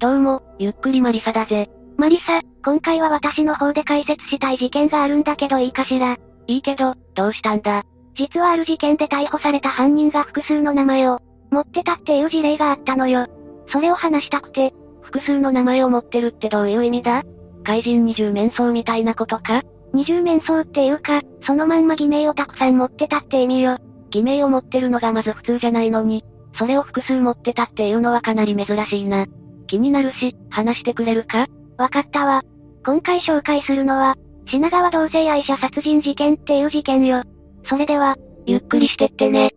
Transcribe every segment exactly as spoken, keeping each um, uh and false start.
どうも、ゆっくりマリサだぜ。マリサ、今回は私の方で解説したい事件があるんだけどいいかしら。いいけど、どうしたんだ。実はある事件で逮捕された犯人が複数の名前を持ってたっていう事例があったのよ。それを話したくて。複数の名前を持ってるってどういう意味だ？怪人二十面相みたいなことか？二十面相っていうか、そのまんま偽名をたくさん持ってたって意味よ。偽名を持ってるのがまず普通じゃないのに。それを複数持ってたっていうのはかなり珍しいな。気になるし、話してくれるか？わかったわ。今回紹介するのは、品川同性愛者殺人事件っていう事件よ。それでは、ゆっくりしてってね。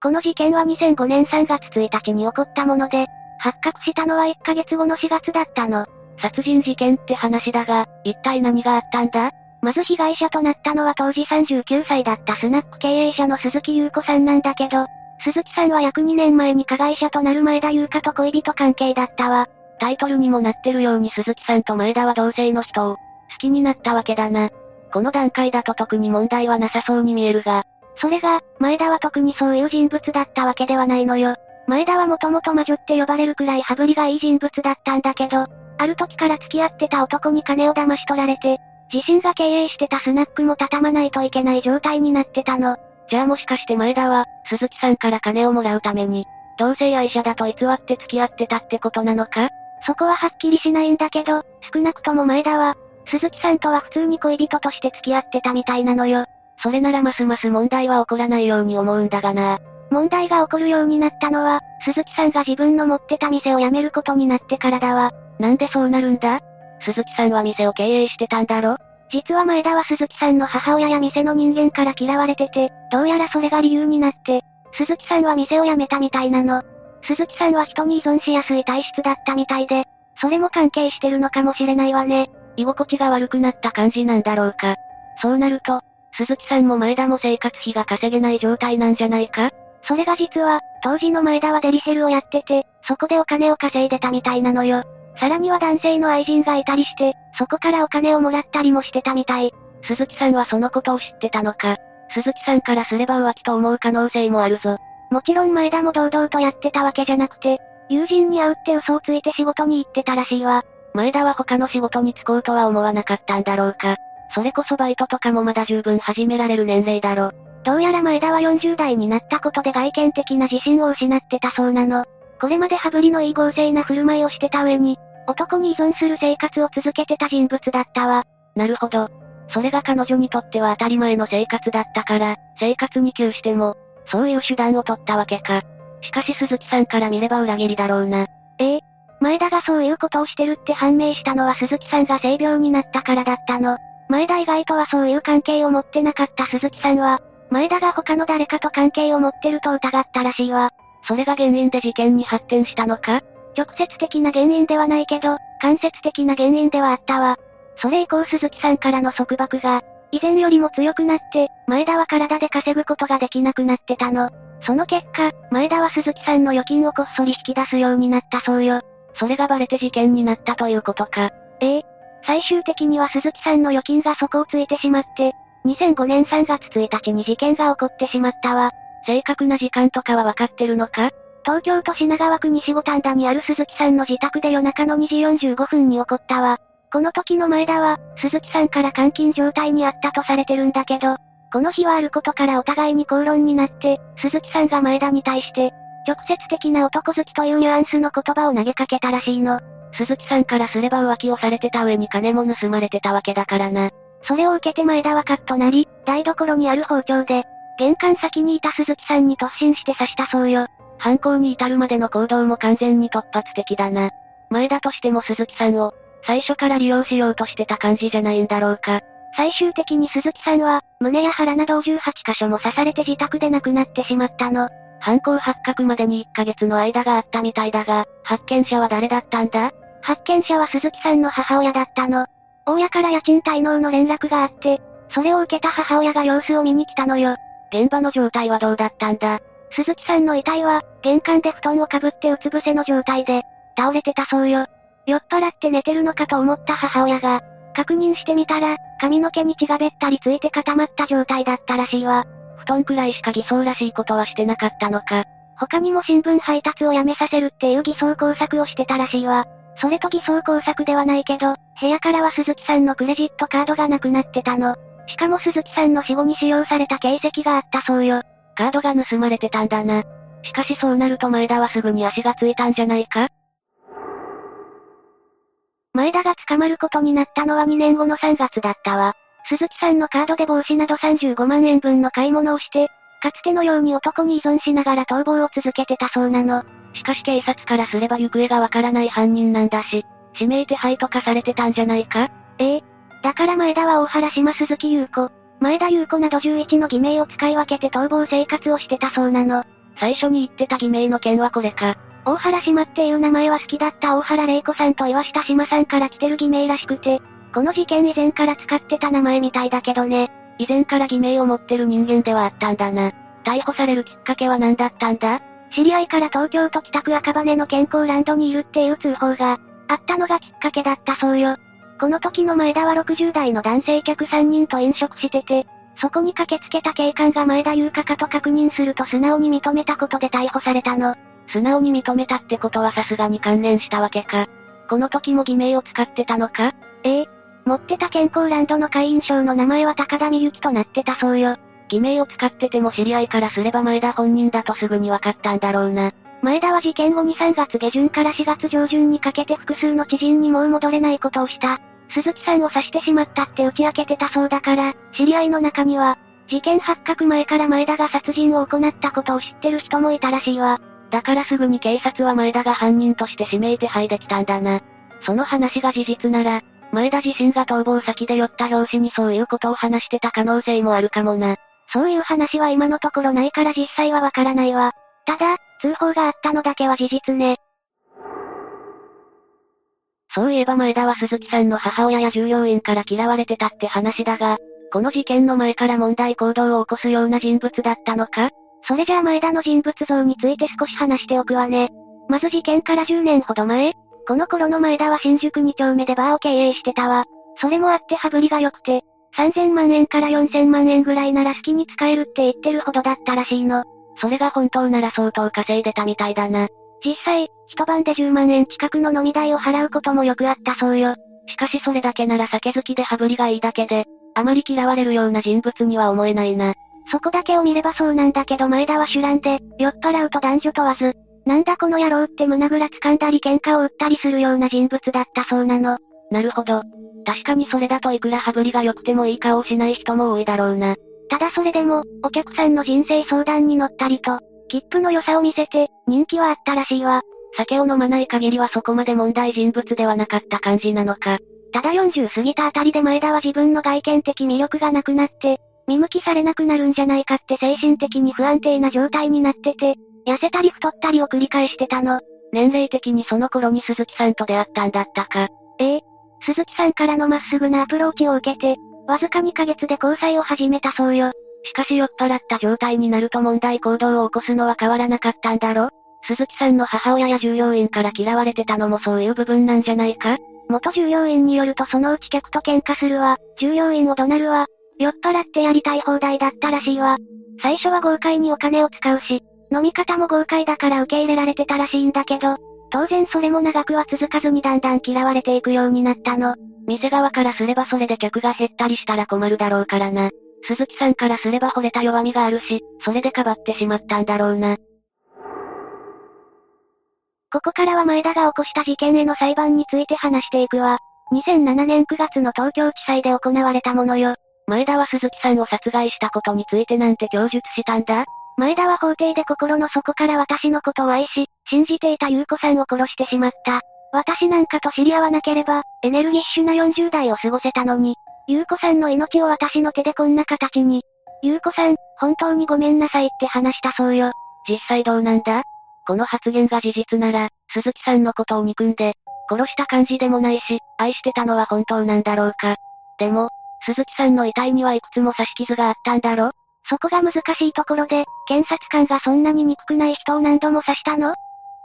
この事件はにせんごねんさんがつついたちに起こったもので、発覚したのはいっかげつごのしがつだったの。殺人事件って話だが、一体何があったんだ？まず被害者となったのは当時さんじゅうきゅうさいだったスナック経営者の鈴木優子さんなんだけど、鈴木さんは約にねんまえに加害者となる前田優香と恋人関係だったわ。タイトルにもなってるように鈴木さんと前田は同性の人を好きになったわけだな。この段階だと特に問題はなさそうに見えるが、それが、前田は特にそういう人物だったわけではないのよ。前田はもともと魔女って呼ばれるくらい羽振りがいい人物だったんだけど、ある時から付き合ってた男に金を騙し取られて、自身が経営してたスナックも畳まないといけない状態になってたの。じゃあもしかして前田は、鈴木さんから金をもらうために、同性愛者だと偽って付き合ってたってことなのか？そこははっきりしないんだけど、少なくとも前田は、鈴木さんとは普通に恋人として付き合ってたみたいなのよ。それならますます問題は起こらないように思うんだがな。問題が起こるようになったのは、鈴木さんが自分の持ってた店を辞めることになってからだわ。なんでそうなるんだ？鈴木さんは店を経営してたんだろ？実は前田は鈴木さんの母親や店の人間から嫌われてて、どうやらそれが理由になって、鈴木さんは店を辞めたみたいなの。鈴木さんは人に依存しやすい体質だったみたいで、それも関係してるのかもしれないわね。居心地が悪くなった感じなんだろうか。そうなると、鈴木さんも前田も生活費が稼げない状態なんじゃないか？それが実は、当時の前田はデリヘルをやってて、そこでお金を稼いでたみたいなのよ。さらには男性の愛人がいたりして、そこからお金をもらったりもしてたみたい。鈴木さんはそのことを知ってたのか。鈴木さんからすれば浮気と思う可能性もあるぞ。もちろん前田も堂々とやってたわけじゃなくて、友人に会うって嘘をついて仕事に行ってたらしいわ。前田は他の仕事に就こうとは思わなかったんだろうか。それこそバイトとかもまだ十分始められる年齢だろ。どうやら前田はよんじゅうだいになったことで外見的な自信を失ってたそうなの。これまで羽振りのいい豪勢な振る舞いをしてた上に、男に依存する生活を続けてた人物だったわ。なるほど。それが彼女にとっては当たり前の生活だったから、生活に窮しても、そういう手段を取ったわけか。しかし鈴木さんから見れば裏切りだろうな。ええ、前田がそういうことをしてるって判明したのは鈴木さんが性病になったからだったの。前田以外とはそういう関係を持ってなかった鈴木さんは、前田が他の誰かと関係を持ってると疑ったらしいわ。それが原因で事件に発展したのか？直接的な原因ではないけど、間接的な原因ではあったわ。それ以降鈴木さんからの束縛が、以前よりも強くなって、前田は体で稼ぐことができなくなってたの。その結果、前田は鈴木さんの預金をこっそり引き出すようになったそうよ。それがバレて事件になったということか。ええ。最終的には鈴木さんの預金が底をついてしまって、にせんごねんさんがつついたちに事件が起こってしまったわ。正確な時間とかは分かってるのか？東京都品川区西五反田にある鈴木さんの自宅で夜中のにじよんじゅうごふんに起こったわ。この時の前田は、鈴木さんから監禁状態にあったとされてるんだけど、この日はあることからお互いに口論になって、鈴木さんが前田に対して、直接的な男好きというニュアンスの言葉を投げかけたらしいの。鈴木さんからすれば浮気をされてた上に金も盗まれてたわけだからな。それを受けて前田はカッとなり、台所にある包丁で、玄関先にいた鈴木さんに突進して刺したそうよ。犯行に至るまでの行動も完全に突発的だな。前田としても鈴木さんを、最初から利用しようとしてた感じじゃないんだろうか。最終的に鈴木さんは、胸や腹などをじゅうはちかしょも刺されて自宅で亡くなってしまったの。犯行発覚までにいっかげつの間があったみたいだが、発見者は誰だったんだ？発見者は鈴木さんの母親だったの。大家から家賃滞納の連絡があって、それを受けた母親が様子を見に来たのよ。現場の状態はどうだったんだ？鈴木さんの遺体は、玄関で布団をかぶってうつ伏せの状態で、倒れてたそうよ。酔っ払って寝てるのかと思った母親が、確認してみたら、髪の毛に血がべったりついて固まった状態だったらしいわ。布団くらいしか偽装らしいことはしてなかったのか。他にも新聞配達をやめさせるっていう偽装工作をしてたらしいわ。それと偽装工作ではないけど、部屋からは鈴木さんのクレジットカードがなくなってたの。しかも鈴木さんの死後に使用された形跡があったそうよ。カードが盗まれてたんだな。しかしそうなると前田はすぐに足がついたんじゃないか？前田が捕まることになったのはにねんごのさんがつだったわ。鈴木さんのカードで帽子などさんじゅうごまんえん分の買い物をして、かつてのように男に依存しながら逃亡を続けてたそうなの。しかし警察からすれば行方がわからない犯人なんだし、指名手配とかされてたんじゃないか？ええ。だから前田は大原島鈴木優子、前田優子などじゅういちの偽名を使い分けて逃亡生活をしてたそうなの。最初に言ってた偽名の件はこれか。大原島っていう名前は好きだった大原玲子さんと岩下島さんから来てる偽名らしくて、この事件以前から使ってた名前みたいだけどね。以前から偽名を持ってる人間ではあったんだな。逮捕されるきっかけは何だったんだ？知り合いから東京と北区赤羽の健康ランドにいるっていう通報があったのがきっかけだったそうよ。この時の前田はろくじゅうだいの男性客さんにんと飲食してて、そこに駆けつけた警官が前田優香かと確認すると素直に認めたことで逮捕されたの。素直に認めたってことはさすがに関連したわけか。この時も偽名を使ってたのか？ええ。持ってた健康ランドの会員証の名前は高田美雪となってたそうよ。偽名を使ってても知り合いからすれば前田本人だとすぐに分かったんだろうな。前田は事件後にさんがつげじゅんからしがつじょうじゅんにかけて複数の知人にもう戻れないことをした。鈴木さんを刺してしまったって打ち明けてたそうだから、知り合いの中には、事件発覚前から前田が殺人を行ったことを知ってる人もいたらしいわ。だからすぐに警察は前田が犯人として指名手配できたんだな。その話が事実なら、前田自身が逃亡先で寄った拍子にそういうことを話してた可能性もあるかもな。そういう話は今のところないから実際はわからないわ。ただ、通報があったのだけは事実ね。そういえば前田は鈴木さんの母親や従業員から嫌われてたって話だが、この事件の前から問題行動を起こすような人物だったのか？それじゃあ前田の人物像について少し話しておくわね。まず事件からじゅうねんほど前、この頃の前田は新宿にちょうめでバーを経営してたわ。それもあって羽振りが良くて、さんぜんまんえんからよんせんまんえんぐらいなら好きに使えるって言ってるほどだったらしいの。それが本当なら相当稼いでたみたいだな。実際、一晩でじゅうまんえん近くの飲み代を払うこともよくあったそうよ。しかしそれだけなら酒好きで羽振りがいいだけで、あまり嫌われるような人物には思えないな。そこだけを見ればそうなんだけど前田は酒乱で、酔っ払うと男女問わず、なんだこの野郎って胸ぐら掴んだり喧嘩を売ったりするような人物だったそうなの。なるほど。確かにそれだといくら羽振りが良くてもいい顔をしない人も多いだろうな。ただそれでも、お客さんの人生相談に乗ったりと、切符の良さを見せて、人気はあったらしいわ。酒を飲まない限りはそこまで問題人物ではなかった感じなのか。ただよんじゅう過ぎたあたりで前田は自分の外見的魅力がなくなって、見向きされなくなるんじゃないかって精神的に不安定な状態になってて、痩せたり太ったりを繰り返してたの。年齢的にその頃に鈴木さんと出会ったんだったか。ええ。鈴木さんからのまっすぐなアプローチを受けて、わずかにかげつで交際を始めたそうよ。しかし酔っ払った状態になると問題行動を起こすのは変わらなかったんだろ？鈴木さんの母親や従業員から嫌われてたのもそういう部分なんじゃないか？元従業員によるとそのうち客と喧嘩するわ、従業員を怒鳴るわ、酔っ払ってやりたい放題だったらしいわ。最初は豪快にお金を使うし、飲み方も豪快だから受け入れられてたらしいんだけど、当然それも長くは続かずにだんだん嫌われていくようになったの。店側からすればそれで客が減ったりしたら困るだろうからな。鈴木さんからすれば惚れた弱みがあるし、それでかばってしまったんだろうな。ここからは前田が起こした事件への裁判について話していくわ。にせんななねんくがつの東京地裁で行われたものよ。前田は鈴木さんを殺害したことについてなんて供述したんだ？前田は法廷で心の底から私のことを愛し、信じていた優子さんを殺してしまった。私なんかと知り合わなければ、エネルギッシュなよんじゅうだいを過ごせたのに、優子さんの命を私の手でこんな形に。優子さん、本当にごめんなさいって話したそうよ。実際どうなんだ？この発言が事実なら、鈴木さんのことを憎んで、殺した感じでもないし、愛してたのは本当なんだろうか。でも、鈴木さんの遺体にはいくつも刺し傷があったんだろ？そこが難しいところで、検察官がそんなに憎くない人を何度も刺したの？っ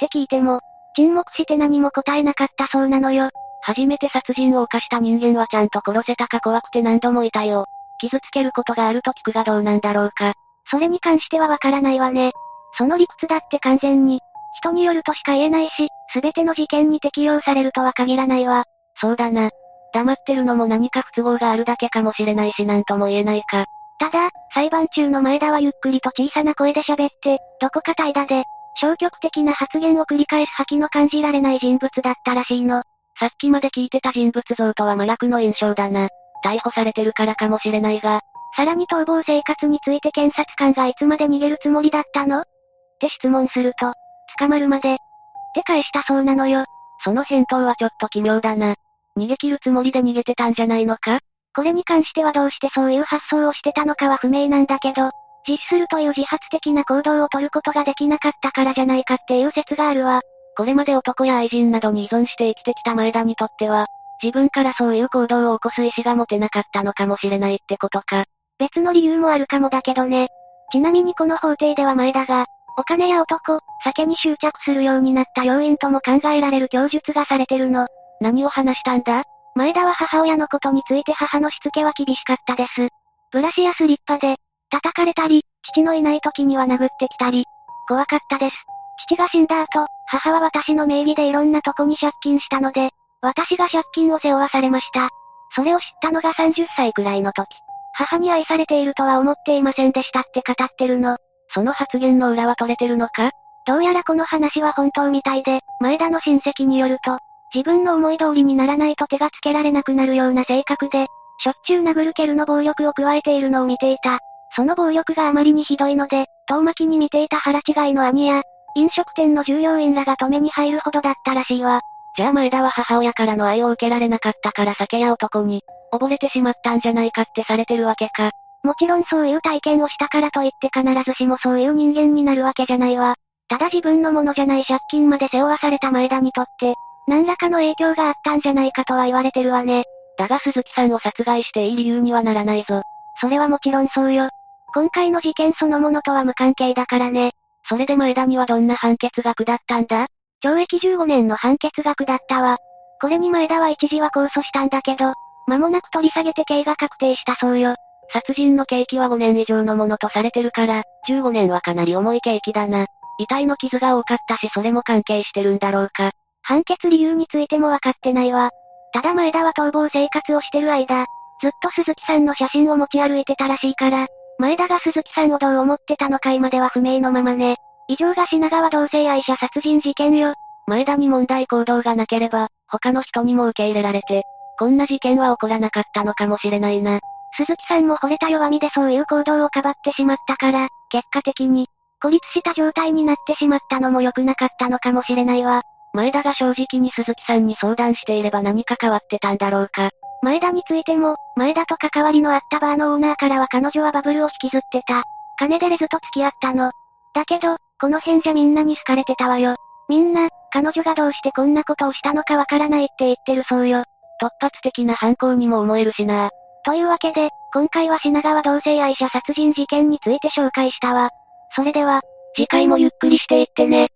て聞いても、沈黙して何も答えなかったそうなのよ。初めて殺人を犯した人間はちゃんと殺せたか怖くて何度も遺体を傷つけることがあると聞くがどうなんだろうか。それに関してはわからないわね。その理屈だって完全に人によるとしか言えないし、すべての事件に適用されるとは限らないわ。そうだな。黙ってるのも何か不都合があるだけかもしれないし何とも言えないか。ただ、裁判中の前田はゆっくりと小さな声で喋って、どこか怠惰で、消極的な発言を繰り返す覇気の感じられない人物だったらしいの。さっきまで聞いてた人物像とは真逆の印象だな。逮捕されてるからかもしれないが、さらに逃亡生活について検察官がいつまで逃げるつもりだったの？って質問すると、捕まるまでって返したそうなのよ。その返答はちょっと奇妙だな。逃げ切るつもりで逃げてたんじゃないのか？これに関してはどうしてそういう発想をしてたのかは不明なんだけど、自死するという自発的な行動を取ることができなかったからじゃないかっていう説があるわ。これまで男や愛人などに依存して生きてきた前田にとっては、自分からそういう行動を起こす意思が持てなかったのかもしれないってことか。別の理由もあるかもだけどね。ちなみにこの法廷では前田が、お金や男、酒に執着するようになった要因とも考えられる供述がされてるの。何を話したんだ？前田は母親のことについて母のしつけは厳しかったです。ブラシやスリッパで、叩かれたり、父のいない時には殴ってきたり、怖かったです。父が死んだ後、母は私の名義でいろんなとこに借金したので、私が借金を背負わされました。それを知ったのがさんじゅっさいくらいの時。母に愛されているとは思っていませんでしたって語ってるの。その発言の裏は取れてるのか？どうやらこの話は本当みたいで、前田の親戚によると、自分の思い通りにならないと手がつけられなくなるような性格で、しょっちゅう殴る蹴るの暴力を加えているのを見ていた。その暴力があまりにひどいので、遠巻きに見ていた腹違いの兄や、飲食店の従業員らが止めに入るほどだったらしいわ。じゃあ前田は母親からの愛を受けられなかったから酒や男に、溺れてしまったんじゃないかってされてるわけか。もちろんそういう体験をしたからといって必ずしもそういう人間になるわけじゃないわ。ただ自分のものじゃない借金まで背負わされた前田にとって、何らかの影響があったんじゃないかとは言われてるわね。だが鈴木さんを殺害していい理由にはならないぞ。それはもちろんそうよ。今回の事件そのものとは無関係だからね。それで前田にはどんな判決が下ったんだ？懲役じゅうごねんの判決が下ったわ。これに前田は一時は控訴したんだけど、間もなく取り下げて刑が確定したそうよ。殺人の刑期はごねん以上のものとされてるから、じゅうごねんはかなり重い刑期だな。遺体の傷が多かったしそれも関係してるんだろうか。判決理由についてもわかってないわ。ただ前田は逃亡生活をしてる間、ずっと鈴木さんの写真を持ち歩いてたらしいから、前田が鈴木さんをどう思ってたのか今では不明のままね。以上が品川同性愛者殺人事件よ。前田に問題行動がなければ、他の人にも受け入れられて、こんな事件は起こらなかったのかもしれないな。鈴木さんも惚れた弱みでそういう行動をかばってしまったから、結果的に、孤立した状態になってしまったのも良くなかったのかもしれないわ。前田が正直に鈴木さんに相談していれば何か変わってたんだろうか。前田についても、前田と関わりのあったバーのオーナーからは彼女はバブルを引きずってた。金でレズと付き合ったの。だけど、この辺じゃみんなに好かれてたわよ。みんな、彼女がどうしてこんなことをしたのかわからないって言ってるそうよ。突発的な犯行にも思えるしな。というわけで、今回は品川同性愛者殺人事件について紹介したわ。それでは、次回もゆっくりしていってね。